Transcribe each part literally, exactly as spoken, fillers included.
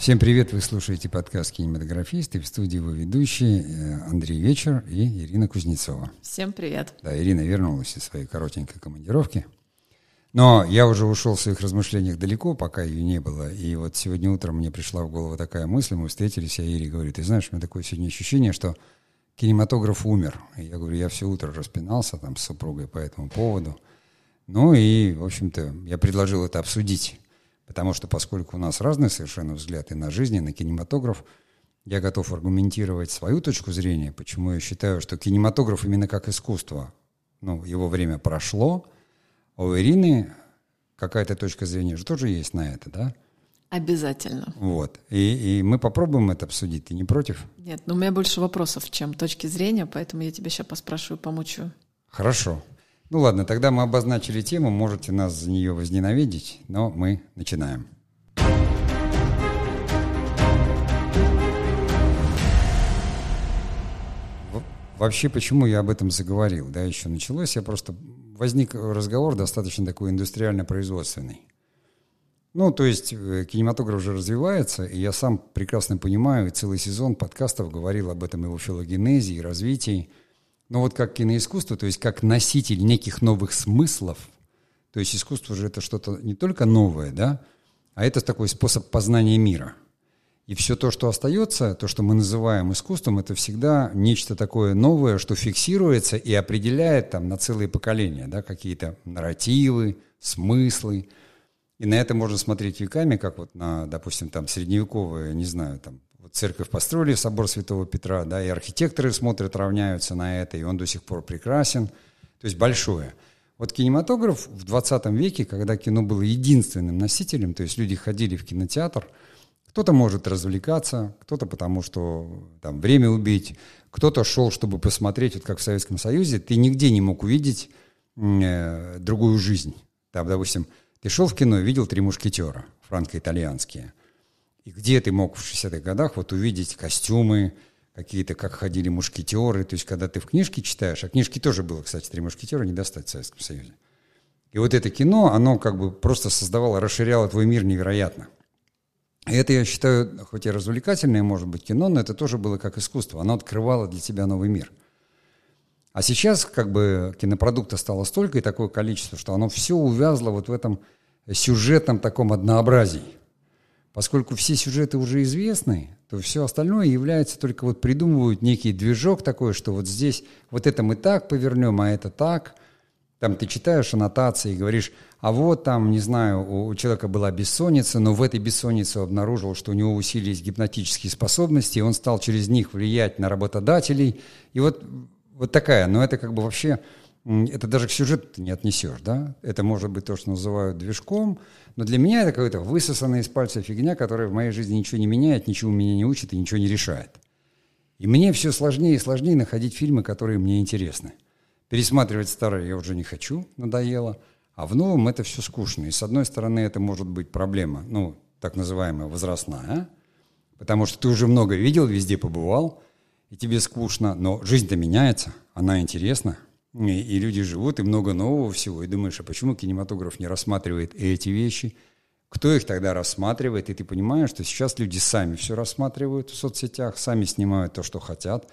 Всем привет, вы слушаете подкаст «Кинематографист», и в студии его ведущие Андрей Вечер и Ирина Кузнецова. Всем привет. Да, Ирина вернулась из своей коротенькой командировки, но я уже ушел в своих размышлениях далеко, пока ее не было, и вот сегодня утром мне пришла в голову такая мысль, мы встретились, а Ири говорит: ты знаешь, у меня такое сегодня ощущение, что кинематограф умер. И я говорю, я все утро распинался там с супругой по этому поводу, ну и, в общем-то, я предложил это обсудить. Потому что, поскольку у нас разный совершенно взгляд и на жизнь, и на кинематограф, я готов аргументировать свою точку зрения, почему я считаю, что кинематограф именно как искусство, ну, его время прошло, а у Ирины какая-то точка зрения же тоже есть на это, да? Обязательно. Вот. И, и мы попробуем это обсудить. Ты не против? Нет, но у меня больше вопросов, чем точки зрения, поэтому я тебя сейчас поспрашиваю, помучаю. Хорошо. Ну ладно, тогда мы обозначили тему, можете нас за нее возненавидеть, но мы начинаем. Вообще, почему я об этом заговорил, да, еще началось, я просто... Возник разговор достаточно такой индустриально-производственный. Ну, то есть кинематограф же развивается, и я сам прекрасно понимаю, и целый сезон подкастов говорил об этом, его филогенезе и развитии. Но вот как киноискусство, то есть как носитель неких новых смыслов, то есть искусство же это что-то не только новое, да, а это такой способ познания мира. И все то, что остается, то, что мы называем искусством, это всегда нечто такое новое, что фиксируется и определяет там на целые поколения, да, какие-то нарративы, смыслы. И на это можно смотреть веками, как вот на, допустим, там средневековые, не знаю, там, церковь построили, собор Святого Петра, да, и архитекторы смотрят, равняются на это, и он до сих пор прекрасен. То есть большое. Вот кинематограф в двадцатом веке, когда кино было единственным носителем, то есть люди ходили в кинотеатр, кто-то может развлекаться, кто-то потому что там время убить, кто-то шел, чтобы посмотреть, вот как в Советском Союзе, ты нигде не мог увидеть э, другую жизнь. Там, допустим, ты шел в кино и видел «Три мушкетера», франко-итальянские. И где ты мог в шестидесятых годах вот увидеть костюмы, какие-то, как ходили мушкетеры. То есть, когда ты в книжке читаешь, а книжки тоже было, кстати, «Три мушкетера» не достать в Советском Союзе. И вот это кино, оно как бы просто создавало, расширяло твой мир невероятно. И это, я считаю, хоть и развлекательное, может быть, кино, но это тоже было как искусство. Оно открывало для тебя новый мир. А сейчас как бы кинопродукта стало столько и такое количество, что оно все увязло вот в этом сюжетном таком однообразии. Поскольку все сюжеты уже известны, то все остальное является только вот придумывают некий движок такой, что вот здесь вот это мы так повернем, а это так. Там ты читаешь аннотации и говоришь, а вот там, не знаю, у, у человека была бессонница, но в этой бессоннице обнаружил, что у него усилились гипнотические способности, и он стал через них влиять на работодателей. И вот, вот такая, но это как бы вообще... Это даже к сюжету ты не отнесешь, да? Это может быть то, что называют движком, но для меня это какая-то высосанная из пальца фигня, которая в моей жизни ничего не меняет, ничего меня не учит и ничего не решает. И мне все сложнее и сложнее находить фильмы, которые мне интересны. Пересматривать старые я уже не хочу, надоело, а в новом это все скучно. И с одной стороны это может быть проблема, ну, так называемая возрастная, потому что ты уже много видел, везде побывал, и тебе скучно, но жизнь-то меняется, она интересна. И, и люди живут, и много нового всего. И думаешь, а почему кинематограф не рассматривает эти вещи? Кто их тогда рассматривает? И ты понимаешь, что сейчас люди сами все рассматривают в соцсетях, сами снимают то, что хотят,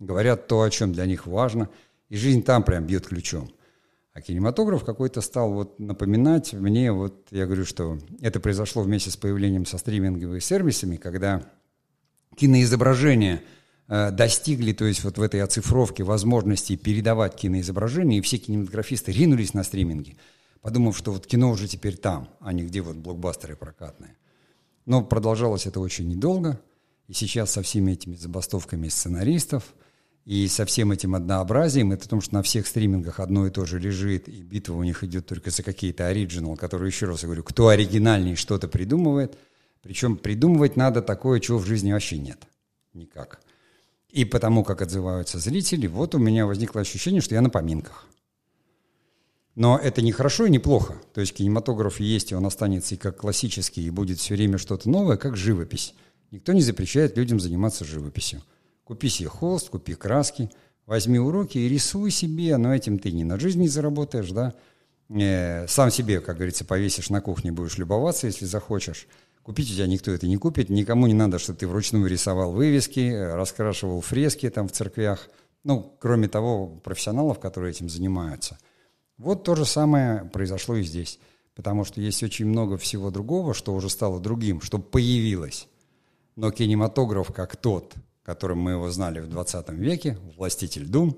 говорят то, о чем для них важно. И жизнь там прям бьет ключом. А кинематограф какой-то стал вот напоминать мне, вот я говорю, что это произошло вместе с появлением со стриминговыми сервисами, когда киноизображение... достигли, то есть вот в этой оцифровке возможности передавать киноизображения, и все кинематографисты ринулись на стриминги, подумав, что вот кино уже теперь там, а не где вот блокбастеры прокатные. Но продолжалось это очень недолго, и сейчас со всеми этими забастовками сценаристов и со всем этим однообразием, это о том, что на всех стримингах одно и то же лежит, и битва у них идет только за какие-то оригиналы, которые, еще раз я говорю, кто оригинальнее что-то придумывает, причем придумывать надо такое, чего в жизни вообще нет, никак. И потому, как отзываются зрители, вот у меня возникло ощущение, что я на поминках. Но это не хорошо и не плохо. То есть кинематограф есть, и он останется и как классический, и будет все время что-то новое, как живопись. Никто не запрещает людям заниматься живописью. Купи себе холст, купи краски, возьми уроки и рисуй себе, но этим ты ни на жизнь не заработаешь, да? Сам себе, как говорится, повесишь на кухне, будешь любоваться, если захочешь. Купить у тебя никто это не купит, никому не надо, что ты вручную рисовал вывески, раскрашивал фрески там в церквях, ну, кроме того, профессионалов, которые этим занимаются. Вот то же самое произошло и здесь, потому что есть очень много всего другого, что уже стало другим, что появилось. Но кинематограф как тот, которым мы его знали в двадцатом веке, «Властитель дум»,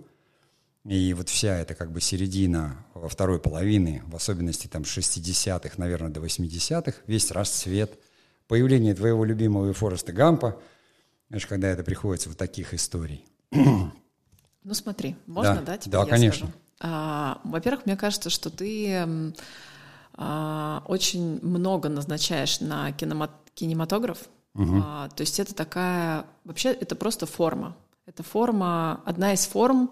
и вот вся эта как бы середина во второй половины, в особенности там шестидесятых, наверное, до восьмидесятых, весь расцвет, появление твоего любимого Форреста Гампа, знаешь, когда это приходится вот таких историй. Ну смотри, можно, да, да тебе да, я конечно. Скажу? А, во-первых, мне кажется, что ты а, очень много назначаешь на кинемат- кинематограф, угу. а, то есть это такая, вообще это просто форма, это форма, одна из форм,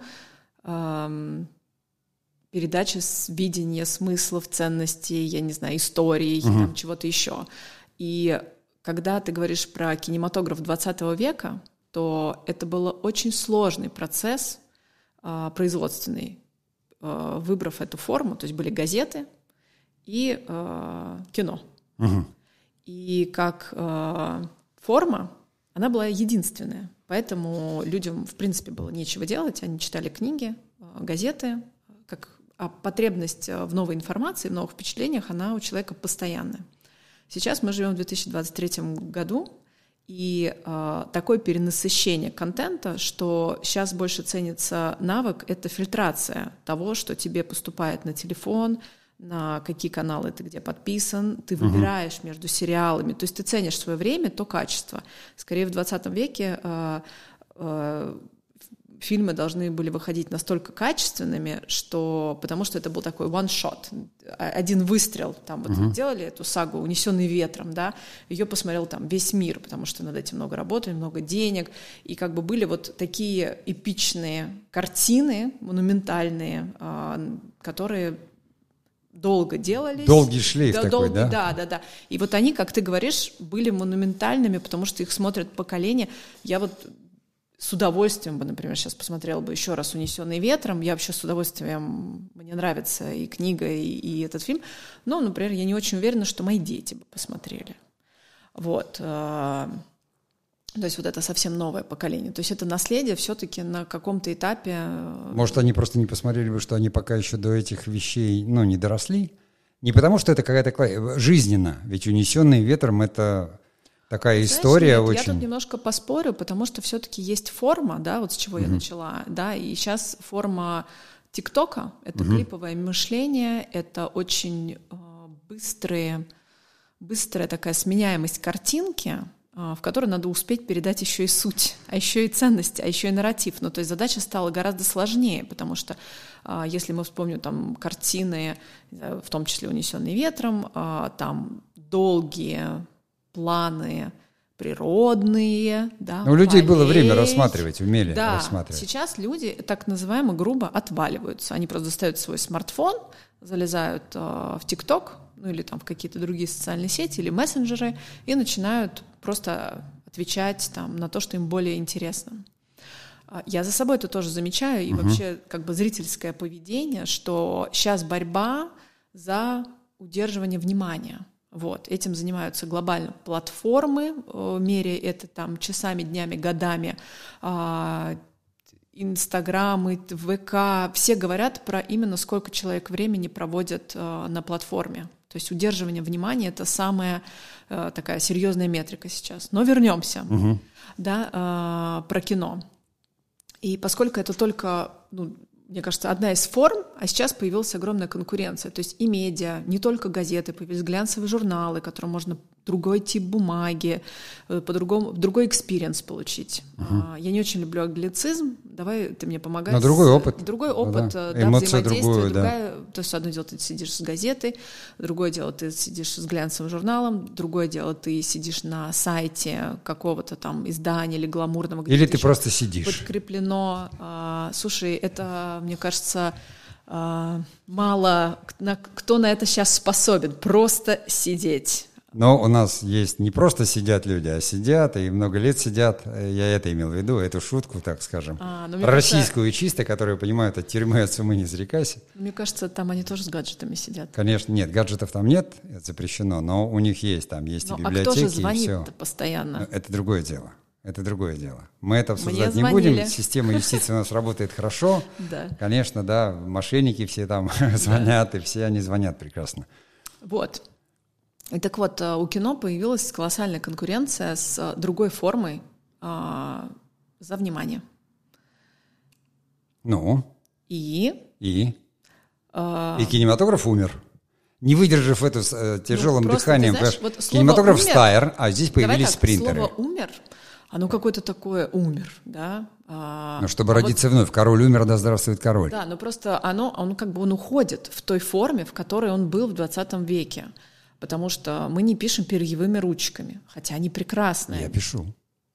передача видения смыслов, ценностей, я не знаю, историй, uh-huh. там, чего-то еще. И когда ты говоришь про кинематограф двадцатого века, то это был очень сложный процесс а, производственный, а, выбрав эту форму, то есть были газеты и а, кино. Uh-huh. И как а, форма, она была единственная. Поэтому людям, в принципе, было нечего делать. Они читали книги, газеты. Как... А потребность в новой информации, в новых впечатлениях, она у человека постоянная. Сейчас мы живем в две тысячи двадцать третьем году, и э, такое перенасыщение контента, что сейчас больше ценится навык — это фильтрация того, что тебе поступает на телефон, на какие каналы ты где подписан, ты выбираешь угу. между сериалами, то есть ты ценишь свое время, то качество. Скорее, в двадцатом веке э, э, фильмы должны были выходить настолько качественными, что, потому что это был такой one-shot, один выстрел. Там вот угу. делали эту сагу «Унесенный ветром», да, ее посмотрел там весь мир, потому что над этим много работали, много денег, и как бы были вот такие эпичные картины, монументальные, э, которые... долго делались. Долгий шлейф да, такой, долгий, да? Да, да, да. И вот они, как ты говоришь, были монументальными, потому что их смотрят поколения. Я вот с удовольствием бы, например, сейчас посмотрела бы еще раз «Унесенный ветром». Я вообще с удовольствием, мне нравится и книга, и, и этот фильм. Но, например, я не очень уверена, что мои дети бы посмотрели. Вот. То есть вот это совсем новое поколение. То есть это наследие все-таки на каком-то этапе... Может, они просто не посмотрели бы, что они пока еще до этих вещей, ну, не доросли? Не потому, что это какая-то... Жизненно. Ведь «Унесенные ветром» — это такая Знаешь, история нет, очень... Я тут немножко поспорю, потому что все-таки есть форма, да, вот с чего mm-hmm. я начала, да, и сейчас форма ТикТока — это mm-hmm. клиповое мышление, это очень э, быстрые, быстрая такая сменяемость картинки, в которой надо успеть передать еще и суть, а еще и ценности, а еще и нарратив. Ну, то есть задача стала гораздо сложнее, потому что, если мы вспомним там картины, в том числе «Унесенные ветром», там долгие планы природные. Да, у людей было время рассматривать, умели да, рассматривать. Сейчас люди, так называемо, грубо отваливаются. Они просто достают свой смартфон, залезают в ТикТок, ну или там в какие-то другие социальные сети или мессенджеры, и начинают просто отвечать там на то, что им более интересно. Я за собой это тоже замечаю, и угу. вообще как бы зрительское поведение, что сейчас борьба за удерживание внимания. Вот. Этим занимаются глобально платформы, в мире это там часами, днями, годами, Инстаграмы, ВК, все говорят про именно сколько человек времени проводят э, на платформе. То есть удерживание внимания — это самая э, такая серьезная метрика сейчас. Но вернемся угу. да, э, про кино. И поскольку это только, ну, мне кажется, одна из форм, а сейчас появилась огромная конкуренция. То есть и медиа, не только газеты, появились глянцевые журналы, которым можно другой тип бумаги, по-другому, другой экспириенс получить. Угу. Я не очень люблю англицизм, давай ты мне помогаешь. Но другой опыт. Другой опыт, ну, да. Да, эмоцию другую, другая, да. То есть одно дело, ты сидишь с газетой, другое дело, ты сидишь с глянцевым журналом, другое дело, ты сидишь на сайте какого-то там издания или гламурного. Или ты просто сидишь. Подкреплено. А, слушай, это, мне кажется... мало кто на это сейчас способен, просто сидеть. Но у нас есть не просто сидят люди, а сидят, и много лет сидят. Я это имел в виду, эту шутку, так скажем. А, ну, Про кажется... российскую чисто, которую понимают от тюрьмы, от сумы не зарекайся. Мне кажется, там они тоже с гаджетами сидят. Конечно, нет, гаджетов там нет, это запрещено, но у них есть, там есть но, и библиотеки, и все. А кто же звонит-то постоянно? Но это другое дело. Это другое дело. Мы это обсуждать не будем. Система юстиции у нас работает хорошо. Да. Конечно, да, мошенники все там звонят, и все они звонят прекрасно. Вот. И так вот, у кино появилась колоссальная конкуренция с другой формой а, за внимание. Ну? И? И? А... И кинематограф умер. Не выдержав это с э, тяжелым ну, просто, дыханием. Знаешь, вот кинематограф умер, стайр, а здесь появились так, спринтеры. Слово «умер», оно какое-то такое «умер», да? А, ну, чтобы а родиться вот, вновь. Король умер, да здравствует король. Да, но просто оно, он как бы он уходит в той форме, в которой он был в двадцатом веке. Потому что мы не пишем перьевыми ручками, хотя они прекрасные. Я пишу.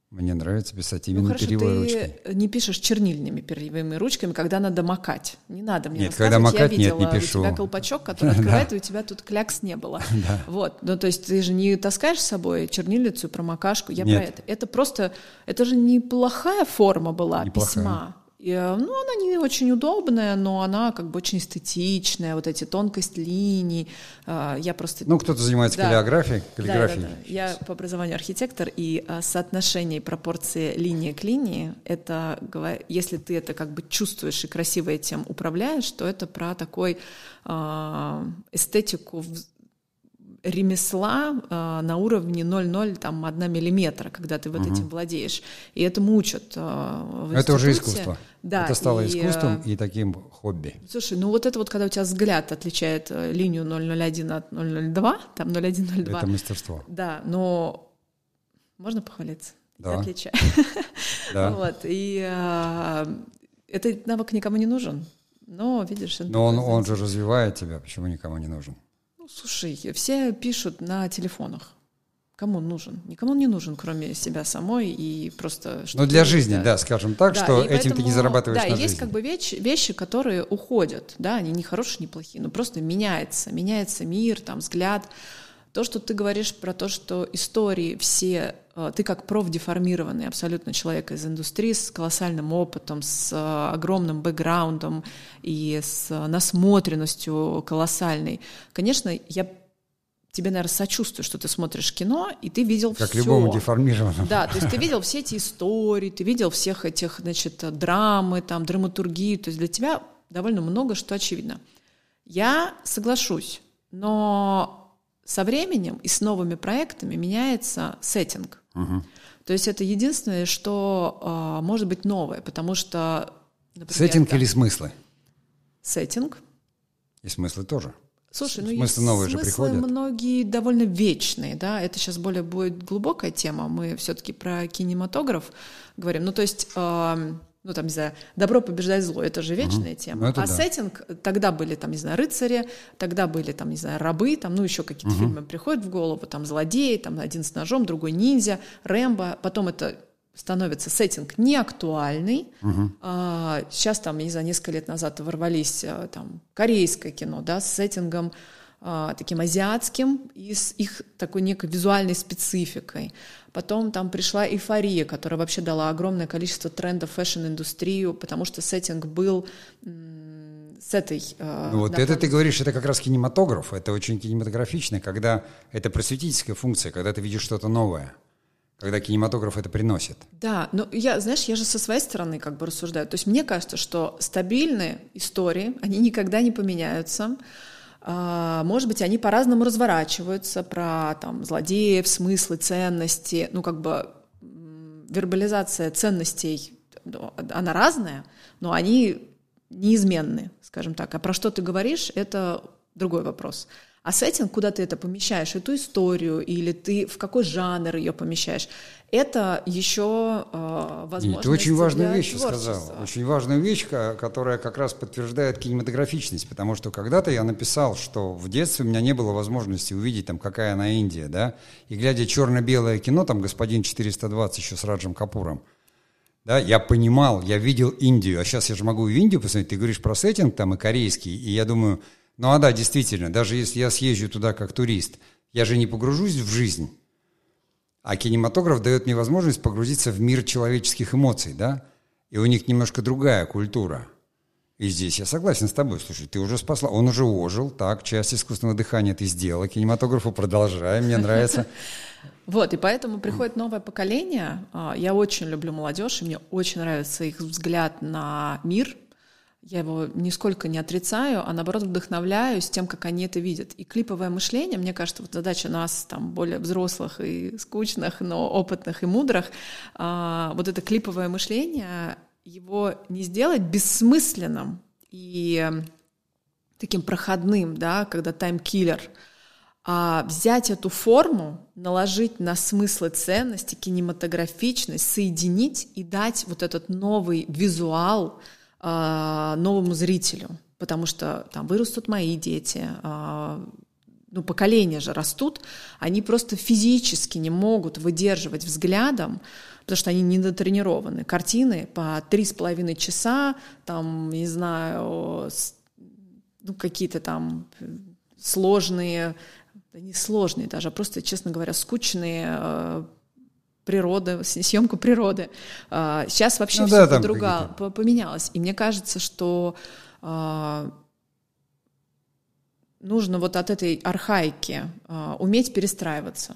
Мне нравится писать именно ну, хорошо, перьевой ручкой. Ну хорошо, ты не пишешь чернильными перьевыми ручками, когда надо макать. Не надо мне нет, рассказывать. Когда макать, я видела, нет, не пишу. У тебя колпачок, который открывает, и у тебя тут клякс не было. Вот, ну то есть ты же не таскаешь с собой чернильницу, промокашку, я про это. Это просто, это же неплохая форма была письма. И, ну, она не очень удобная, но она как бы очень эстетичная, вот эти тонкость линий. Я просто... Ну, кто-то занимается да. каллиграфией. каллиграфией. Да, да, да. Я по образованию архитектор, и соотношение пропорции линии к линии, это, если ты это как бы чувствуешь и красиво этим управляешь, то это про такой эстетику ремесла э, на уровне ноль целых ноль одна миллиметра, когда ты вот угу. этим владеешь. И этому учат э, в институте. Это уже искусство. Да, это стало и, искусством и таким хобби. Слушай, ну вот это вот, когда у тебя взгляд отличает линию ноль ноль один от ноль ноль два, там ноль один ноль два. Это мастерство. Да, но можно похвалиться? Да. Отличаю. Да. Вот, и э, этот навык никому не нужен. Но, видишь... Но он, он же развивает тебя, почему никому не нужен? Слушай, все пишут на телефонах. Кому он нужен? Никому он не нужен, кроме себя самой и просто... Ну, для жизни, да, да, скажем так, да, что этим поэтому, ты не зарабатываешь да, на жизнь. Да, есть как бы вещи, вещи, которые уходят, да, они не хорошие, не плохие, но просто меняется, меняется мир, там, взгляд. То, что ты говоришь про то, что истории все... Ты как профдеформированный абсолютно человек из индустрии с колоссальным опытом, с огромным бэкграундом и с насмотренностью колоссальной. Конечно, я тебе, наверное, сочувствую, что ты смотришь кино, и ты видел как все. Как любому деформированному. Да, то есть ты видел все эти истории, ты видел всех этих, значит, драмы, там, драматургии. То есть для тебя довольно много, что очевидно. Я соглашусь, но... Со временем и с новыми проектами меняется сеттинг. Угу. То есть это единственное, что э, может быть новое, потому что... Например, сеттинг да, или смыслы? Сеттинг. И смыслы тоже. Слушай, ну смыслы новые же приходят. Смыслы многие довольно вечные, да, это сейчас более будет глубокая тема, мы все-таки про кинематограф говорим. Ну то есть... Э, ну, там, не знаю, добро побеждать зло, это же вечная угу. тема. Ну, а да. сеттинг, тогда были, там, не знаю, рыцари, тогда были, там, не знаю, рабы, там, ну, еще какие-то угу. фильмы приходят в голову, там, злодеи, там, один с ножом, другой ниндзя, Рэмбо, потом это становится сеттинг неактуальный. Угу. А, сейчас, там, не знаю, несколько лет назад ворвались, там, корейское кино, да, с сеттингом а, таким азиатским и с их такой некой визуальной спецификой. Потом там пришла эйфория, которая вообще дала огромное количество трендов в фэшн-индустрию, потому что сеттинг был с этой... Э, ну, вот это ты говоришь, это как раз кинематограф, это очень кинематографично, когда это просветительская функция, когда ты видишь что-то новое, когда кинематограф это приносит. Да, но я, знаешь, я же со своей стороны как бы рассуждаю. То есть мне кажется, что стабильные истории, они никогда не поменяются. Может быть, они по-разному разворачиваются про там, злодеев, смыслы, ценности. Ну, как бы вербализация ценностей, она разная, но они неизменны, скажем так. А про что ты говоришь, это другой вопрос. А сеттинг, куда ты это помещаешь, эту историю, или ты в какой жанр ее помещаешь, это еще э, возможность. Ты очень важную вещь сказал. Очень важную вещь, которая как раз подтверждает кинематографичность. Потому что когда-то я написал, что в детстве у меня не было возможности увидеть, там, какая она Индия, да. И глядя черно-белое кино, там господин четыреста двадцать еще с Раджем Капуром. Да, я понимал, я видел Индию. А сейчас я же могу в Индию посмотреть. Ты говоришь про сеттинг там и корейский, и я думаю. Ну а да, действительно, даже если я съезжу туда как турист, Я же не погружусь в жизнь. А кинематограф дает мне возможность погрузиться в мир человеческих эмоций, да? И у них немножко другая культура. И здесь я согласен с тобой. Слушай, ты уже спасла. Он уже ожил. Так, часть искусственного дыхания ты сделала. Кинематографу продолжай. Мне нравится. Вот, и поэтому приходит новое поколение. Я очень люблю молодежь, и мне очень нравится их взгляд на мир. Я его нисколько не отрицаю, а наоборот вдохновляюсь тем, как они это видят. И клиповое мышление, мне кажется, вот задача нас, там, более взрослых и скучных, но опытных и мудрых, вот это клиповое мышление, его не сделать бессмысленным и таким проходным, да, когда таймкиллер, а взять эту форму, наложить на смыслы, ценности, кинематографичность, соединить и дать вот этот новый визуал э, новому зрителю. Потому что там вырастут мои дети, э, ну, поколения же растут, они просто физически не могут выдерживать взглядом, потому что они недотренированы. Картины по три с половиной часа, там, не знаю, ну, какие-то там сложные... не сложные даже, а просто, честно говоря, скучные э, природы, съемку природы. Э, сейчас вообще ну, все да, подруга, поменялось. И мне кажется, что э, нужно вот от этой архаики э, уметь перестраиваться.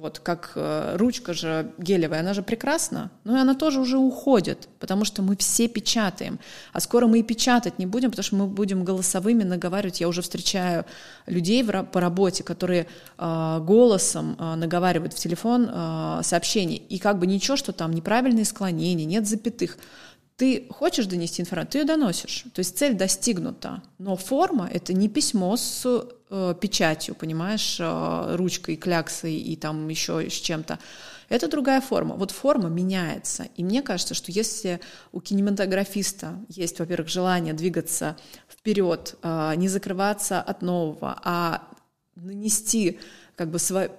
Вот как э, ручка же гелевая, она же прекрасна, но и она тоже уже уходит, потому что мы все печатаем. А скоро мы и печатать не будем, потому что мы будем голосовыми наговаривать. Я уже встречаю людей в, по работе, которые э, голосом э, наговаривают в телефон э, сообщения. И как бы ничего, что там неправильные склонения, нет запятых. Ты хочешь донести информацию, ты ее доносишь. То есть цель достигнута. Но форма — это не письмо с э, печатью, понимаешь, э, ручкой, кляксой и там еще с чем-то. Это другая форма. Вот форма меняется. И мне кажется, что если у кинематографиста есть, во-первых, желание двигаться вперед, э, не закрываться от нового, а нанести... как бы свой,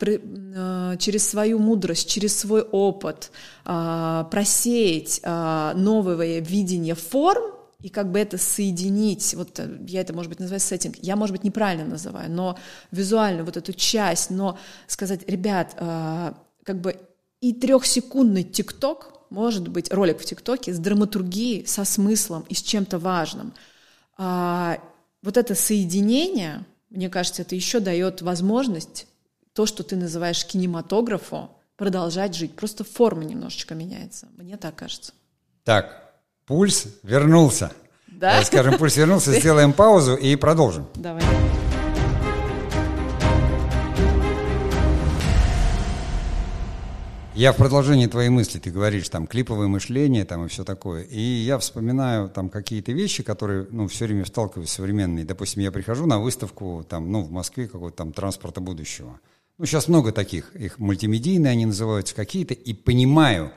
через свою мудрость, через свой опыт просеять новое видение форм и как бы это соединить, вот я это, может быть, называю сеттинг, я, может быть, неправильно называю, но визуально вот эту часть, но сказать, ребят, как бы и трехсекундный ТикТок, может быть, ролик в ТикТоке с драматургией, со смыслом и с чем-то важным. Вот это соединение... Мне кажется, это еще дает возможность то, что ты называешь кинематографу, продолжать жить. Просто форма немножечко меняется. Мне так кажется. Так, пульс вернулся. Да? Скажем, пульс вернулся, сделаем паузу и продолжим. Давай. Я в продолжении твоей мысли, ты говоришь, там, клиповое мышление, там, и все такое. И я вспоминаю, там, какие-то вещи, которые, ну, все время сталкиваюсь с современными. Допустим, я прихожу на выставку, там, ну, в Москве какого-то там транспорта будущего. Ну, сейчас много таких, их мультимедийные они называются какие-то, и понимаю,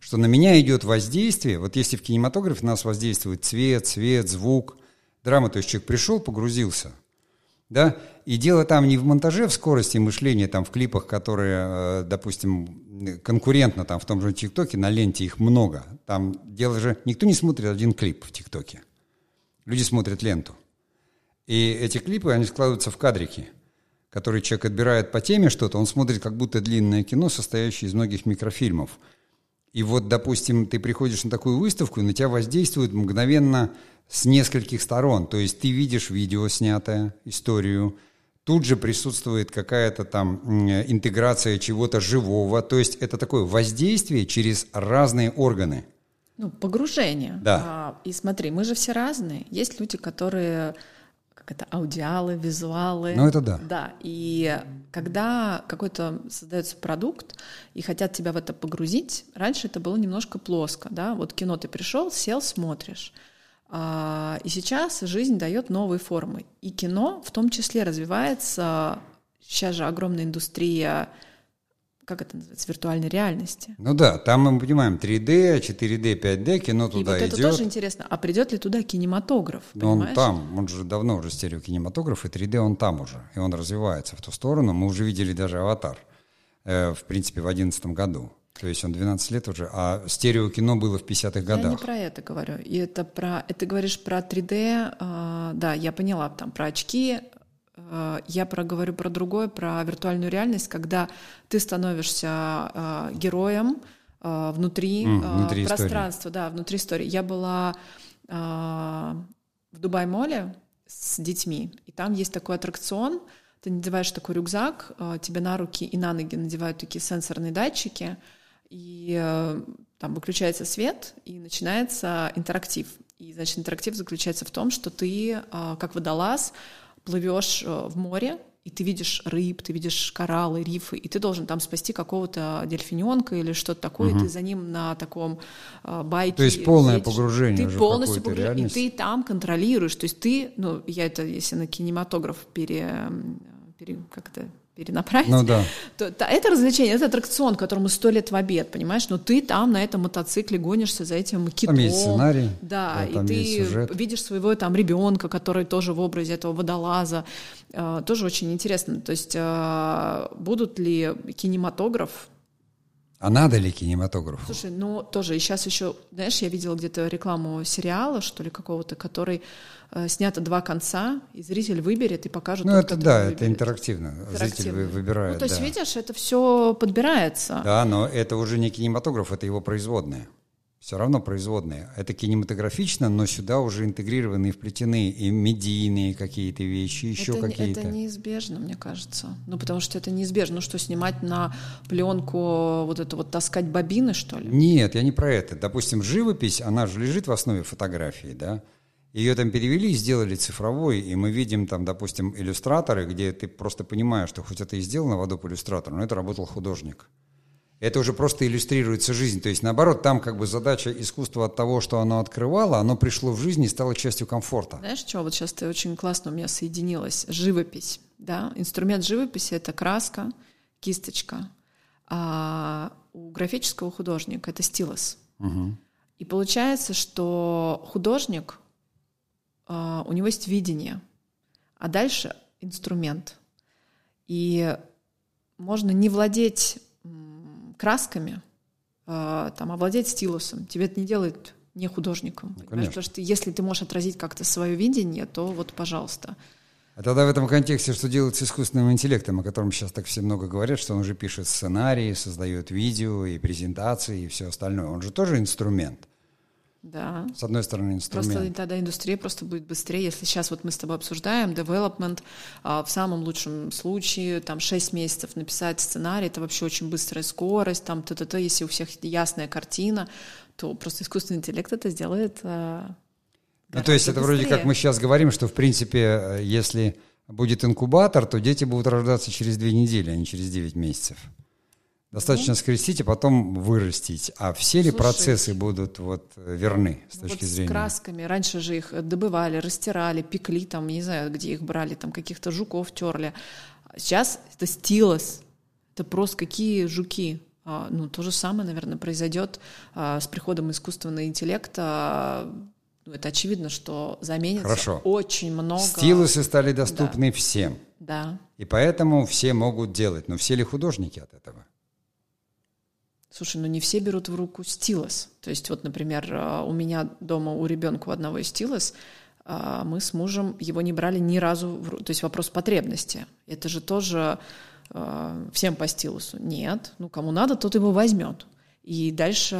что на меня идет воздействие. Вот если в кинематографе нас воздействует цвет, свет, звук, драма, то есть человек пришел, погрузился. Да? И дело там не в монтаже, в скорости мышления, там, в клипах, которые, допустим, конкурентно там, в том же ТикТоке, на ленте их много. Там дело же... Никто не смотрит один клип в ТикТоке. Люди смотрят ленту. И эти клипы, они складываются в кадрики, которые человек отбирает по теме что-то, он смотрит как будто длинное кино, состоящее из многих микрофильмов. И вот, допустим, ты приходишь на такую выставку, и на тебя воздействует мгновенно... с нескольких сторон, то есть ты видишь видео снятое, историю, тут же присутствует какая-то там интеграция чего-то живого, то есть это такое воздействие через разные органы. Ну, погружение. Да. А, и смотри, мы же все разные, есть люди, которые, как это, аудиалы, визуалы. Ну, это да. Да, и когда какой-то создается продукт и хотят тебя в это погрузить, раньше это было немножко плоско, да, вот кино ты пришел, сел, смотришь. И сейчас жизнь дает новые формы. И кино в том числе развивается. Сейчас же огромная индустрия, как это называется, виртуальной реальности. Ну да, там мы понимаем три дэ, четыре дэ, пять дэ, кино туда идет. И вот это тоже интересно. А придет ли туда кинематограф? Но он там, он же давно уже стереокинематограф, и три дэ он там уже. И он развивается в ту сторону. Мы уже видели даже «Аватар», в принципе, в две тысячи одиннадцатом году. То есть он двенадцать лет уже, а стереокино было в пятидесятых годах. Я не про это говорю. И это про, это говоришь про три дэ, э, да, я поняла, там про очки, Я проговорю про другое, про виртуальную реальность, когда ты становишься героем внутри, mm, внутри пространства, истории. Да, внутри истории. Я была в Дубай-моле с детьми, и там есть такой аттракцион. Ты надеваешь такой рюкзак, тебе на руки и на ноги надевают такие сенсорные датчики, и там выключается свет, и начинается интерактив. И, значит, интерактив заключается в том, что ты, как водолаз, плывешь в море, и ты видишь рыб, ты видишь кораллы, рифы, и ты должен там спасти какого-то дельфиненка или что-то такое, угу. И ты за ним на таком байке. То есть полное едешь, погружение ты уже полностью погружен, реальность. И ты там контролируешь. То есть ты, ну, я это, если на кинематограф пере, пере, как это, перенаправить, ну, да. то, то это развлечение, это аттракцион, которому сто лет в обед, понимаешь? Но ты там на этом мотоцикле гонишься за этим китом. Там есть сценарий, да, да, и ты видишь своего там ребенка, который тоже в образе этого водолаза. Э, тоже очень интересно. То есть э, будут ли кинематограф? А надо ли кинематографу? Слушай, ну тоже, и сейчас еще, знаешь, я видела где-то рекламу сериала, что ли, какого-то, который э, снято два конца, и зритель выберет, и покажет. Ну это да, это интерактивно, интерактивно, зритель выбирает. Ну то есть, да. Видишь, это все подбирается. Да, но это уже не кинематограф, это его производная. Все равно производные. Это кинематографично, но сюда уже интегрированы и вплетены и медийные какие-то вещи, еще это, какие-то. Это неизбежно, мне кажется. Ну, потому что это неизбежно. Ну, что, снимать на пленку вот это вот, таскать бобины, что ли? Нет, я не про это. Допустим, живопись, она же лежит в основе фотографии, да? Ее там перевели и сделали цифровой, и мы видим там, допустим, иллюстраторы, где ты просто понимаешь, что хоть это и сделано в Adobe Illustrator, но это работал художник. Это уже просто иллюстрируется жизнь. То есть, наоборот, там как бы задача искусства от того, что оно открывало, оно пришло в жизнь и стало частью комфорта. Знаешь, что? Вот сейчас ты очень классно у меня соединилась. Живопись, да? Инструмент живописи — это краска, кисточка. А у графического художника — это стилус. Угу. И получается, что художник, у него есть видение, а дальше инструмент. И можно не владеть красками, там, овладеть стилусом, тебе это не делает не художником. Ну, потому что если ты можешь отразить как-то свое видение, то вот, пожалуйста. А тогда в этом контексте, что делать с искусственным интеллектом, о котором сейчас так все много говорят, что он же пишет сценарии, создает видео и презентации и все остальное. Он же тоже инструмент. Да. С одной стороны, инструмент. Просто тогда индустрия просто будет быстрее. Если сейчас вот мы с тобой обсуждаем development, в самом лучшем случае там шесть месяцев написать сценарий, это вообще очень быстрая скорость, там т-т-т, если у всех ясная картина, то просто искусственный интеллект это сделает гораздо быстрее. Ну, то есть это вроде как мы сейчас говорим, что в принципе, если будет инкубатор, то дети будут рождаться через две недели, а не через девять месяцев. Достаточно скрестить, а потом вырастить. А все ли Слушай, процессы будут вот верны с точки вот зрения? С красками. Раньше же их добывали, растирали, пекли, там, не знаю, где их брали, там каких-то жуков терли. Сейчас это стилус. Это просто какие жуки. Ну, то же самое, наверное, произойдет с приходом искусственного интеллекта. Это очевидно, что заменится Хорошо. Очень много. Стилусы стали доступны да. всем. Да. И поэтому все могут делать. Но все ли художники от этого? Слушай, ну не все берут в руку стилус. То есть вот, например, у меня дома у ребенка у одного есть стилус, мы с мужем его не брали ни разу в руку. То есть вопрос потребности. Это же тоже всем по стилусу. Нет, ну кому надо, тот его возьмет. И дальше,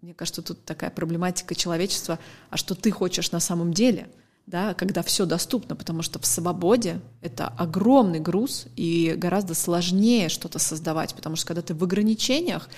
мне кажется, тут такая проблематика человечества, а что ты хочешь на самом деле, да, когда все доступно, потому что в свободе это огромный груз и гораздо сложнее что-то создавать, потому что когда ты в ограничениях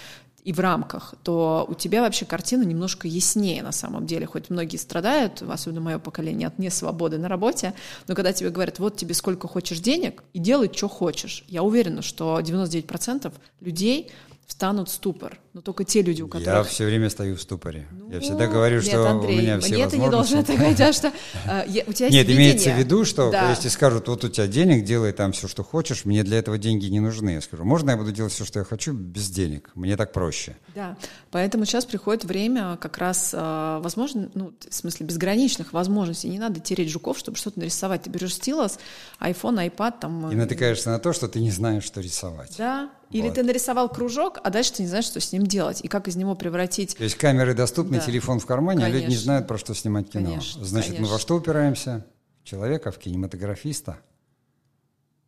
и в рамках, то у тебя вообще картина немножко яснее на самом деле, хоть многие страдают, особенно мое поколение, от несвободы на работе, но когда тебе говорят, вот тебе сколько хочешь денег и делай, что хочешь, я уверена, что девяносто девять процентов людей встанут в ступор, но только те люди, у которых... Я все время стою в ступоре. Ну, я всегда говорю, нет, что Андрей, у меня все нет, возможности. Нет, ты не должна так говорить, а что... Э, я, у тебя есть нет, видение. Имеется в виду, что да. если скажут, вот у тебя денег, делай там все, что хочешь, мне для этого деньги не нужны. Я скажу, можно я буду делать все, что я хочу, без денег? Мне так проще. Да, поэтому сейчас приходит время как раз, э, возможно, ну, в смысле, безграничных возможностей. Не надо тереть жуков, чтобы что-то нарисовать. Ты берешь стилус, айфон, айпад, там... И натыкаешься на то, что ты не знаешь, что рисовать. Да. Или вот. Ты нарисовал кружок, а дальше ты не знаешь, что с ним делать и как из него превратить... То есть камеры доступны, да. телефон в кармане, конечно. А люди не знают, про что снимать кино. Конечно, Значит, конечно. Мы во что упираемся? В человека, в кинематографиста.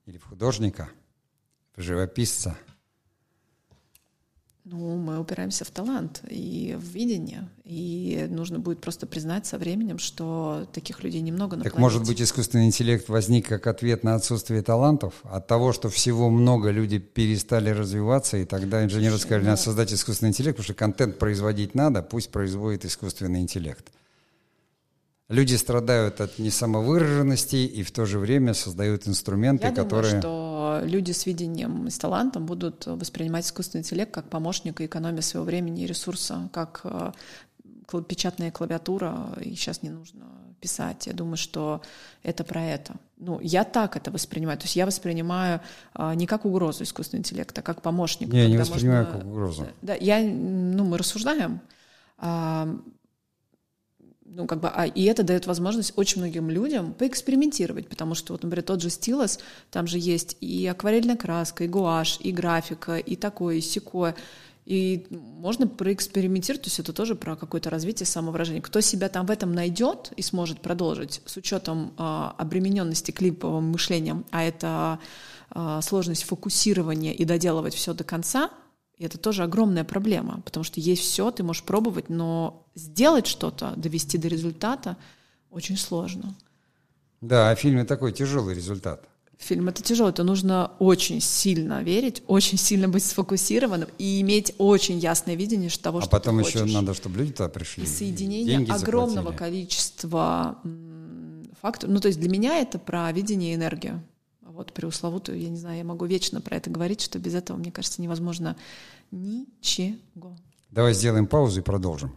или в художника, в живописца? Ну, мы упираемся в талант и в видение. И нужно будет просто признать со временем, что таких людей немного на планете. Так, может быть, искусственный интеллект возник как ответ на отсутствие талантов? От того, что всего много, люди перестали развиваться, и тогда инженеры сказали, надо создать искусственный интеллект, потому что контент производить надо, пусть производит искусственный интеллект. Люди страдают от несамовыраженности и в то же время создают инструменты, Я которые... Я думаю, что люди с видением и с талантом будут воспринимать искусственный интеллект как помощника, экономия своего времени и ресурса, как печатная клавиатура, и сейчас не нужно писать. Я думаю, что это про это. Ну, я так это воспринимаю. То есть я воспринимаю а, не как угрозу искусственный интеллект, а как помощника. Я не воспринимаю можно... как угрозу. Да, я, ну, мы рассуждаем. А... Ну, как бы, а, и это дает возможность очень многим людям поэкспериментировать, потому что, вот, например, тот же стилус, там же есть и акварельная краска, и гуашь, и графика, и такое, и сякое. И можно проэкспериментировать, то есть это тоже про какое-то развитие самовыражения. Кто себя там в этом найдет и сможет продолжить, с учетом а, обремененности клиповым мышлением, а это а, сложность фокусирования и доделывать все до конца, и это тоже огромная проблема, потому что есть все, ты можешь пробовать, но сделать что-то, довести до результата очень сложно. Да, а фильм — это такой тяжелый результат. Фильм — это тяжело, это нужно очень сильно верить, очень сильно быть сфокусированным и иметь очень ясное видение того, а что ты хочешь. А потом еще надо, чтобы люди туда пришли. И соединение деньги огромного заплатили. Количества факторов. Ну, то есть для меня это про видение и энергию. Вот преусловутую, я не знаю, я могу вечно про это говорить, что без этого, мне кажется, невозможно ничего. Давай сделаем паузу и продолжим.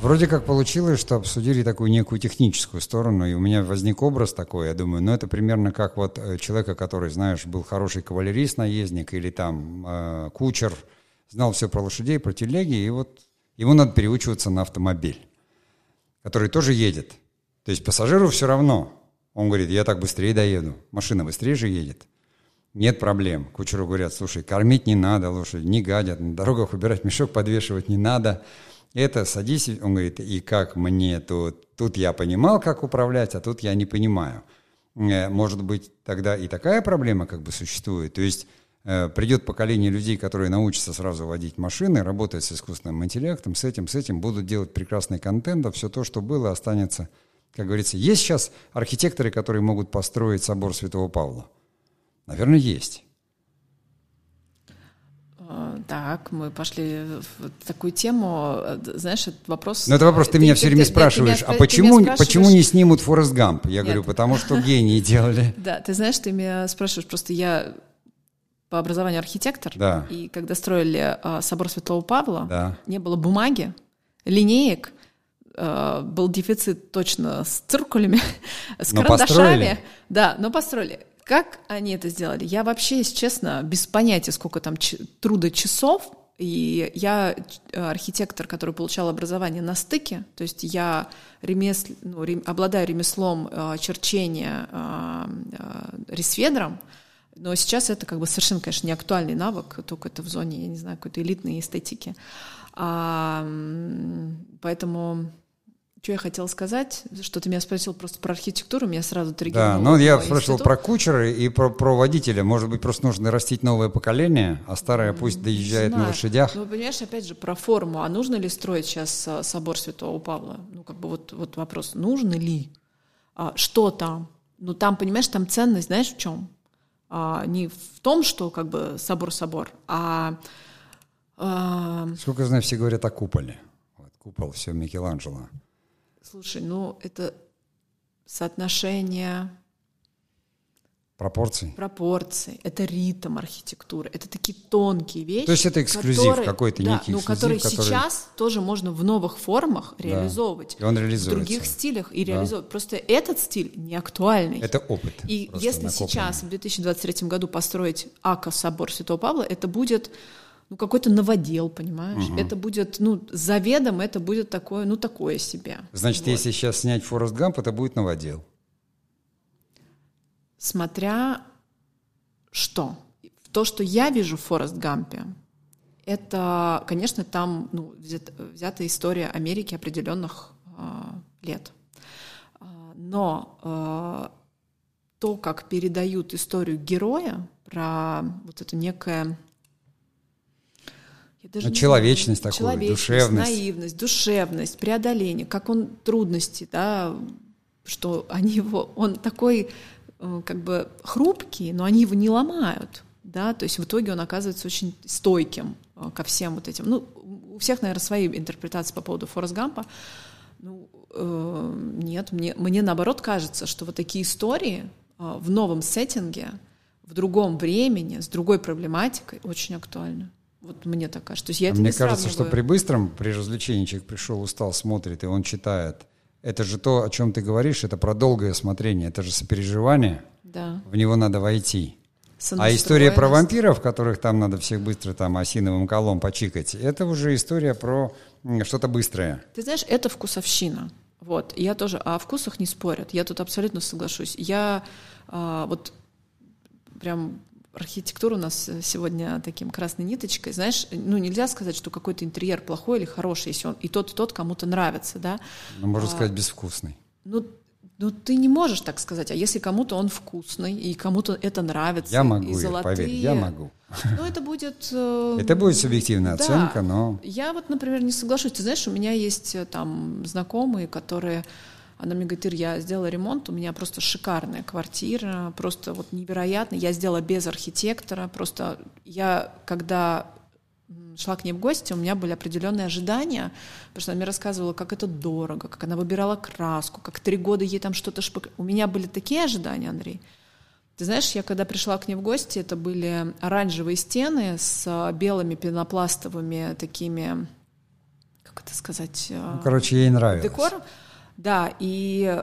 Вроде как получилось, что обсудили такую некую техническую сторону, и у меня возник образ такой, я думаю, ну это примерно как вот человека, который, знаешь, был хороший кавалерист, наездник или там э, кучер, знал все про лошадей, про телеги, и вот ему надо переучиваться на автомобиль, который тоже едет. То есть пассажиру все равно. Он говорит, я так быстрее доеду. Машина быстрее же едет. Нет проблем. Кучеру говорят, слушай, кормить не надо, лошадь не гадят, на дорогах убирать мешок, подвешивать не надо. Это садись. Он говорит, и как мне тут? Тут я понимал, как управлять, а тут я не понимаю. Может быть, тогда и такая проблема как бы существует. То есть придет поколение людей, которые научатся сразу водить машины, работать с искусственным интеллектом, с этим, с этим, будут делать прекрасный контент, а все то, что было, останется, как говорится. Есть сейчас архитекторы, которые могут построить собор Святого Павла? Наверное, есть. Так, мы пошли в такую тему. Знаешь, этот вопрос... Ну, это вопрос, ты, ты меня ты, все время ты, спрашиваешь, ты, ты, а почему, спрашиваешь... почему не снимут Форрест Гамп? Я Нет. говорю, потому что гении делали. Да, ты знаешь, ты меня спрашиваешь, просто я... по образованию архитектор, да. И когда строили э, собор Святого Павла, да. не было бумаги, линеек, э, был дефицит точно с циркулями, с но карандашами. Построили. Да, но построили. Как они это сделали? Я вообще, если честно, без понятия, сколько там ч- труда часов, и я архитектор, который получал образование на стыке, то есть я ремесл, ну, рем, обладаю ремеслом э, черчения э, э, рисведром. Но сейчас это как бы совершенно, конечно, не актуальный навык, только это в зоне, я не знаю, какой-то элитной эстетики. А, поэтому, что я хотела сказать, что ты меня спросил просто про архитектуру, меня сразу триггернуло. Да, ну я спрашивал про кучера и про, про водителя. Может быть, просто нужно растить новое поколение, а старое пусть доезжает на лошадях. Ну, понимаешь, опять же, про форму. А нужно ли строить сейчас собор Святого Павла? Ну, как бы вот, вот вопрос, нужно ли? А, что там? Ну, там, понимаешь, там ценность, знаешь, в чем? А, не в том, что как бы собор-собор, а... а... Сколько, знаю, все говорят о куполе. Вот, купол, все Микеланджело. Слушай, ну это соотношение... Пропорций? Пропорций. Это ритм архитектуры. Это такие тонкие вещи. То есть это эксклюзив которые, какой-то, да, некий эксклюзив. Да, но который, который сейчас тоже можно в новых формах реализовывать. Да. И он реализуется. В других стилях и да. реализовывать. Просто этот стиль не актуальный. Это опыт. И если накопленный. Сейчас, в две тысячи двадцать третьем году, построить АКО собор Святого Павла, это будет... ну, какой-то новодел, понимаешь? Угу. Это будет, ну, заведомо это будет такое, ну, такое себе. Значит, вот. Если сейчас снять Форрест Гамп, это будет новодел. Смотря что. То, что я вижу в Форрест Гампе, это, конечно, там ну, взята, взята история Америки определенных э, лет. Но то, как передают историю героя, про вот это некое... Даже человечность знаю, такую, человечность, душевность. Наивность, душевность, преодоление, как он трудности, да, что они его, он такой как бы хрупкий, но они его не ломают, да, то есть в итоге он оказывается очень стойким ко всем вот этим. Ну, у всех, наверное, свои интерпретации по поводу Форрест Гампа. Ну, э, нет, мне, мне наоборот кажется, что вот такие истории э, в новом сеттинге, в другом времени, с другой проблематикой очень актуальны. Вот мне так кажется. То есть я а это мне не кажется, сравниваю. Что при быстром, при развлечении человек пришел, устал, смотрит, и он читает. Это же то, о чем ты говоришь, это про долгое смотрение, это же сопереживание. Да. В него надо войти. А история про вампиров, которых там надо всех быстро там осиновым колом почикать, это уже история про что-то быстрое. Ты знаешь, это вкусовщина. Вот. Я тоже о вкусах не спорят. Я тут абсолютно соглашусь. Я а, вот прям... Архитектура у нас сегодня таким красной ниточкой. Знаешь, ну нельзя сказать, что какой-то интерьер плохой или хороший, если он и тот, и тот кому-то нравится, да? Ну, можно а, сказать, безвкусный. Ну, ну, ты не можешь так сказать. А если кому-то он вкусный, и кому-то это нравится, я могу, и золотые... поверь, я могу. Ну, это будет... Э, это будет субъективная да. оценка, но... Я вот, например, не соглашусь. Ты знаешь, у меня есть там знакомые, которые... Она мне говорит: Ир, я сделала ремонт, у меня просто шикарная квартира, просто вот невероятно. Я сделала без архитектора, просто я, когда шла к ней в гости, у меня были определенные ожидания, потому что она мне рассказывала, как это дорого, как она выбирала краску, как три года ей там что-то шпак... У меня были такие ожидания, Андрей. Ты знаешь, я когда пришла к ней в гости, это были оранжевые стены с белыми пенопластовыми такими, как это сказать... Ну, короче, ей нравилось. Декором. Да, и,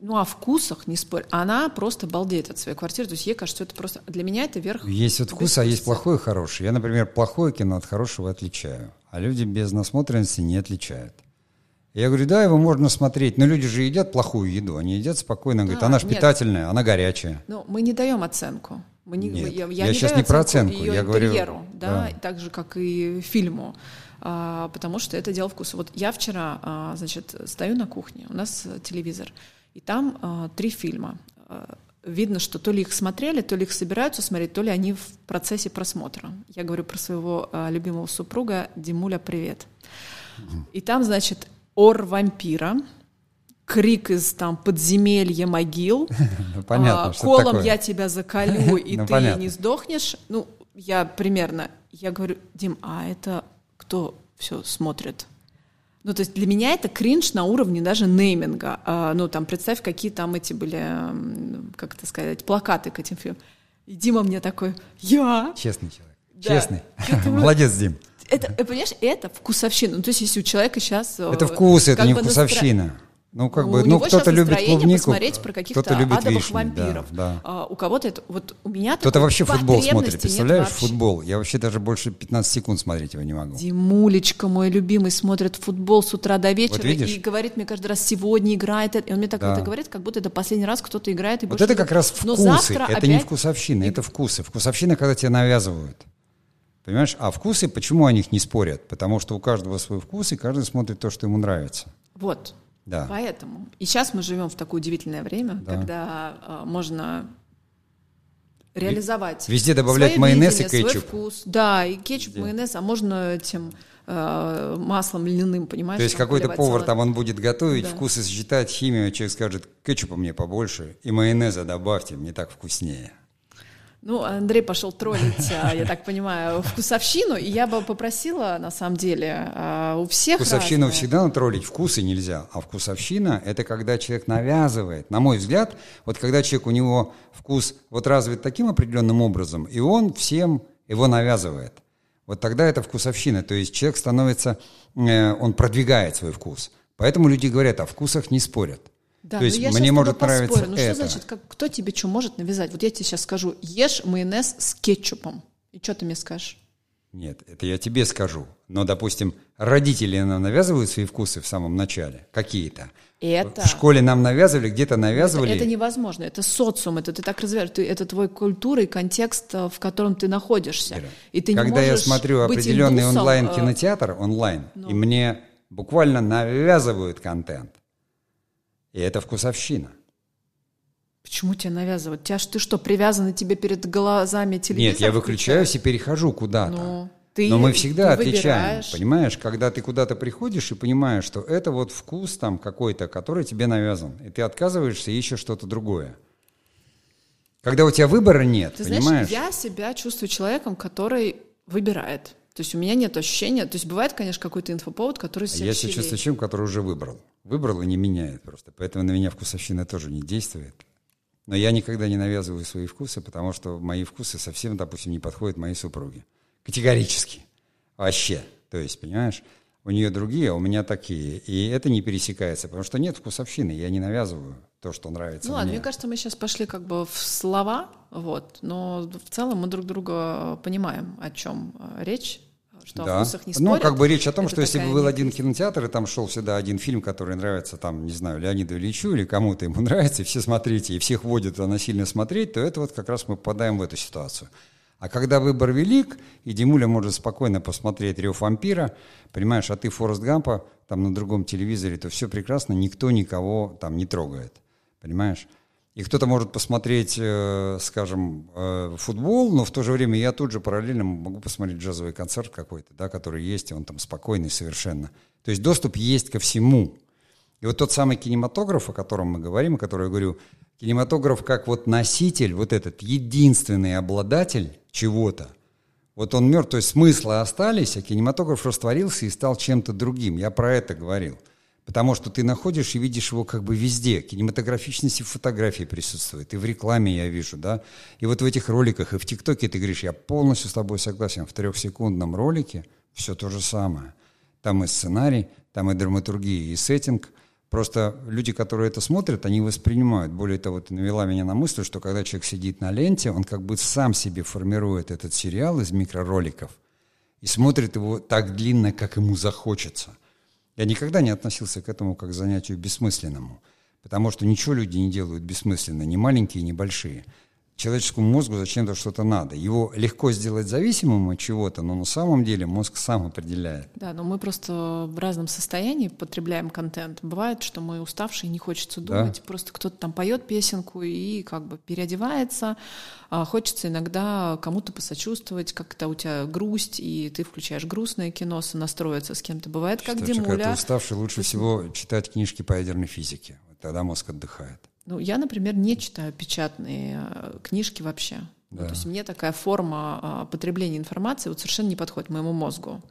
ну, о вкусах не спорь. Она просто балдеет от своей квартиры. То есть ей кажется, это просто... Для меня это верх... Есть вот вкус, а есть плохой и хороший. Я, например, плохое кино от хорошего отличаю. А люди без насмотренности не отличают. Я говорю, да, его можно смотреть. Но люди же едят плохую еду. Они едят спокойно. Она да, говорит, она же нет. питательная, она горячая. Ну, мы не даем оценку. Мы не, нет, мы, я, я, я не сейчас не про оценку. Я интерьеру, говорю, да, да. Так же, как и фильму. Потому что это дело вкуса. Вот я вчера, значит, стою на кухне, у нас телевизор, и там три фильма. Видно, что то ли их смотрели, то ли их собираются смотреть, то ли они в процессе просмотра. Я говорю про своего любимого супруга Димуля, привет. И там, значит, «Ор вампира», крик из там подземелья могил, «Колом я тебя заколю, и ты не сдохнешь». Ну, я примерно, я говорю, Дим, а это... кто все смотрит. Ну, то есть для меня это кринж на уровне даже нейминга. А, ну, там, представь, какие там эти были, как это сказать, плакаты к этим фильмам. И Дима мне такой, я... Честный человек. Да. Честный. Молодец, Дим. Это, понимаешь, это вкусовщина. Ну, то есть если у человека сейчас... Это вкус, это не вкусовщина. Ну, как бы, у ну, него сейчас настроение посмотреть про каких-то адовых вампиров. Да, да. А, у кого-то это... Вот у меня кто-то вообще футбол смотрит, представляешь, футбол. Я вообще даже больше пятнадцать секунд смотреть его не могу. Димулечка, мой любимый, смотрит футбол с утра до вечера вот и говорит мне каждый раз, сегодня играет. И он мне так да. это говорит, как будто это последний раз кто-то играет. И вот это как раз вкусы. Это опять... не вкусовщина, и... это вкусы. Вкусовщина, когда тебе навязывают. Понимаешь? А вкусы, почему о них не спорят? Потому что у каждого свой вкус, и каждый смотрит то, что ему нравится. Вот. Да. Поэтому. И сейчас мы живем в такое удивительное время, да. когда а, можно реализовать. Везде добавлять майонез видение, и кетчуп. Вкус. Да, и кетчуп, Везде. майонез, а можно этим э, маслом льняным, понимаешь? То есть какой-то повар салат. Там он будет готовить, да. вкусы сочетать, химию, человек скажет, кетчупа мне побольше и майонеза добавьте, мне так вкуснее. Ну, Андрей пошел троллить, я так понимаю, вкусовщину, и я бы попросила, на самом деле, у всех вкусовщину разные. Всегда натроллить, вкусы нельзя, а вкусовщина – это когда человек навязывает, на мой взгляд, вот когда человек, у него вкус вот развит таким определенным образом, и он всем его навязывает, вот тогда это вкусовщина, то есть человек становится, он продвигает свой вкус, поэтому люди говорят, о вкусах не спорят. Да, то есть я мне может нравиться поспорю. Ну это. Что значит, как, кто тебе что может навязать? Вот я тебе сейчас скажу, ешь майонез с кетчупом. И что ты мне скажешь? Нет, это я тебе скажу. Но, допустим, родители нам навязывают свои вкусы в самом начале, какие-то. Это... В школе нам навязывали, где-то навязывали. Это, это невозможно, это социум, это ты так развиваешь, ты, это твой культура и контекст, в котором ты находишься. Вера, и ты когда не я смотрю определенный индусом, онлайн-кинотеатр, онлайн, ну... и мне буквально навязывают контент. И это вкусовщина. Почему тебя навязывают? Тебя, ты что, привязаны тебе перед глазами телевизор? Нет, я выключаюсь и перехожу куда-то. Но, ты, Но мы всегда отвечаем, выбираешь. Понимаешь? Когда ты куда-то приходишь и понимаешь, что это вот вкус там какой-то, который тебе навязан, и ты отказываешься и ищешь что-то другое. Когда у тебя выбора нет, ты понимаешь? Знаешь, я себя чувствую человеком, который выбирает. То есть у меня нет ощущения... То есть бывает, конечно, какой-то инфоповод, который... А я себя чувствую человеком, который уже выбрал. Выбрал и не меняет просто. Поэтому на меня вкусовщина тоже не действует. Но я никогда не навязываю свои вкусы, потому что мои вкусы совсем, допустим, не подходят моей супруге. Категорически. Вообще. То есть, понимаешь, у нее другие, а у меня такие. И это не пересекается, потому что нет вкусовщины. Я не навязываю то, что нравится ну, мне. Ну ладно, мне кажется, мы сейчас пошли как бы в слова, вот. Но в целом мы друг друга понимаем, о чем речь. Что да. О вкусах не спорят. Ну, как бы речь о том, это что если бы был один кинотеатр, и там шел всегда один фильм, который нравится, там, не знаю, Леониду Ильичу или кому-то ему нравится, и все смотрите, и всех водят насильно смотреть, то это вот как раз мы попадаем в эту ситуацию. А когда выбор велик, и Димуля может спокойно посмотреть «Рев вампира», понимаешь, а ты Форрест Гампа там на другом телевизоре, то все прекрасно, никто никого там не трогает, понимаешь? И кто-то может посмотреть, скажем, футбол, но в то же время я тут же параллельно могу посмотреть джазовый концерт какой-то, да, который есть, и он там спокойный совершенно. То есть доступ есть ко всему. И вот тот самый кинематограф, о котором мы говорим, о котором я говорю, кинематограф как вот носитель, вот этот единственный обладатель чего-то, вот он мертв, то есть смыслы остались, а кинематограф растворился и стал чем-то другим. Я про это говорил. Потому что ты находишь и видишь его как бы везде. Кинематографичность и в фотографии присутствует. И в рекламе я вижу, да. И вот в этих роликах, и в ТикТоке ты говоришь, я полностью с тобой согласен. В трехсекундном ролике все то же самое. Там и сценарий, там и драматургия, и сеттинг. Просто люди, которые это смотрят, они воспринимают. Более того, ты навела меня на мысль, что когда человек сидит на ленте, он как бы сам себе формирует этот сериал из микророликов и смотрит его так длинно, как ему захочется. Я никогда не относился к этому как к занятию бессмысленному, потому что ничего люди не делают бессмысленно, ни маленькие, ни большие. Человеческому мозгу зачем-то что-то надо. Его легко сделать зависимым от чего-то, но на самом деле мозг сам определяет. Да, но мы просто в разном состоянии потребляем контент. Бывает, что мы уставшие, не хочется думать, да? Просто кто-то там поет песенку и как бы переодевается. А хочется иногда кому-то посочувствовать, как-то у тебя грусть, и ты включаешь грустное кино, сонастроиться с кем-то. Бывает, как Димуля. Когда ты уставший, лучше ты... всего читать книжки по ядерной физике. Тогда мозг отдыхает. Ну, я, например, не читаю печатные книжки вообще. Да. Ну, то есть мне такая форма потребления информации вот совершенно не подходит моему мозгу.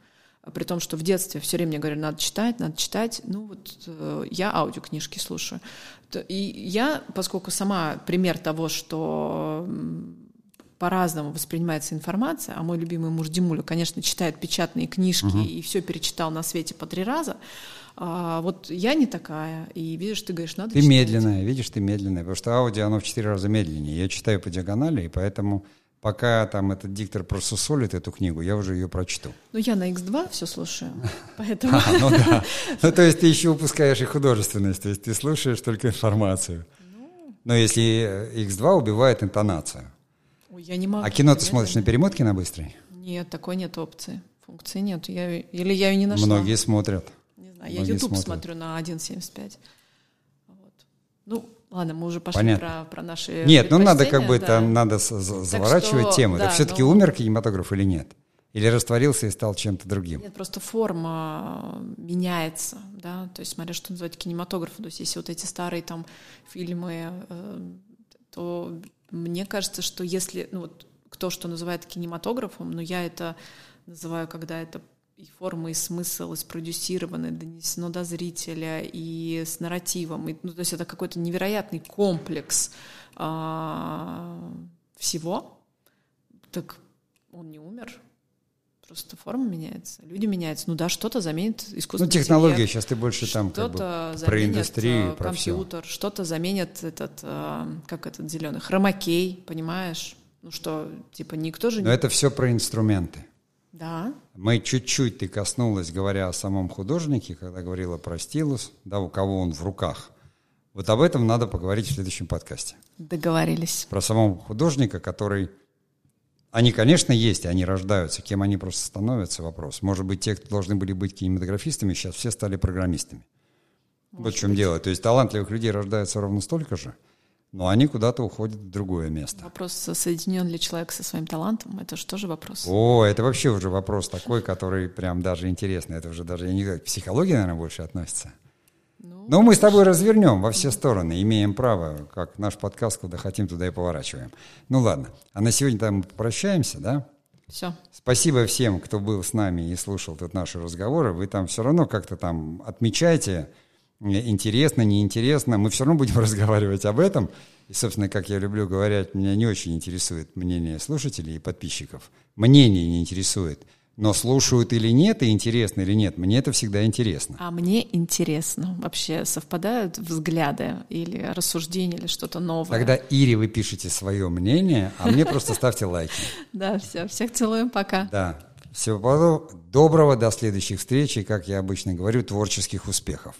При том, что в детстве все время мне говорили, надо читать, надо читать. Ну вот э, я аудиокнижки слушаю. И я, поскольку сама пример того, что по-разному воспринимается информация, а мой любимый муж Димуля, конечно, читает печатные книжки, угу, и все перечитал на свете по три раза, а вот я не такая, и видишь, ты говоришь, надо ты читать. Ты медленная, видишь, ты медленная, потому что аудио, оно в четыре раза медленнее. Я читаю по диагонали, и поэтому пока там этот диктор просусолит эту книгу, я уже ее прочту. Ну, я на икс два все слушаю, поэтому... Ну да, ну то есть ты еще упускаешь и художественность, то есть ты слушаешь только информацию. Но если икс два убивает интонацию. Я не могу. А кино ты смотришь на перемотке на быстрой? Нет, такой нет опции, функции нет. Я, или я ее не нашла. Многие смотрят. А я YouTube смотрю на один семьдесят пять. Вот. Ну, ладно, мы уже пошли про, про наши. Нет, ну надо как бы да. там надо заворачивать что, тему. Да, так все-таки но... умер кинематограф или нет? Или растворился и стал чем-то другим? Нет, просто форма меняется, да. То есть, смотря что называть кинематографом. То есть, если вот эти старые там фильмы, то мне кажется, что если ну, вот, кто что называет кинематографом, но я это называю, когда это и формы, и смысл, и спродюсированы, донесено до зрителя, и с нарративом. И, ну, то есть это какой-то невероятный комплекс а, всего. Так он не умер. Просто форма меняется, люди меняются. Ну да, что-то заменит искусственный интеллект. Ну, технология интеллект, сейчас ты больше там как бы про индустрию, про все. Компьютер, что-то заменит этот, как этот зеленый, хромакей, понимаешь? Ну что, типа никто же... Но не... это все про инструменты. Да. Мы чуть-чуть, ты коснулась, говоря о самом художнике, когда говорила про стилус, да, у кого он в руках. Вот об этом надо поговорить в следующем подкасте. Договорились. Про самого художника, который... Они, конечно, есть, они рождаются. Кем они просто становятся, вопрос. Может быть, те, кто должны были быть кинематографистами, сейчас все стали программистами. Вот в чем дело. То есть талантливых людей рождается ровно столько же, но они куда-то уходят в другое место. Вопрос, соединен ли человек со своим талантом, это же тоже вопрос. О, это вообще уже вопрос такой, который прям даже интересный. Это уже даже, я не знаю, к психологии, наверное, больше относится. Ну, но мы с тобой развернем во все стороны, имеем право, как наш подкаст, куда хотим, туда и поворачиваем. Ну ладно, а на сегодня-то мы попрощаемся, да? Все. Спасибо всем, кто был с нами и слушал тут наши разговоры. Вы там все равно как-то там отмечаете... Интересно, неинтересно, мы все равно будем разговаривать об этом. И, собственно, как я люблю говорить, меня не очень интересует мнение слушателей и подписчиков. Мнение не интересует. Но слушают или нет, и интересно или нет, мне это всегда интересно. А мне интересно. Вообще совпадают взгляды или рассуждения, или что-то новое. Тогда Ире вы пишете свое мнение, а мне просто ставьте лайки. Да, все, всех целуем, пока. Да, всего доброго, до следующих встреч и, как я обычно говорю, творческих успехов.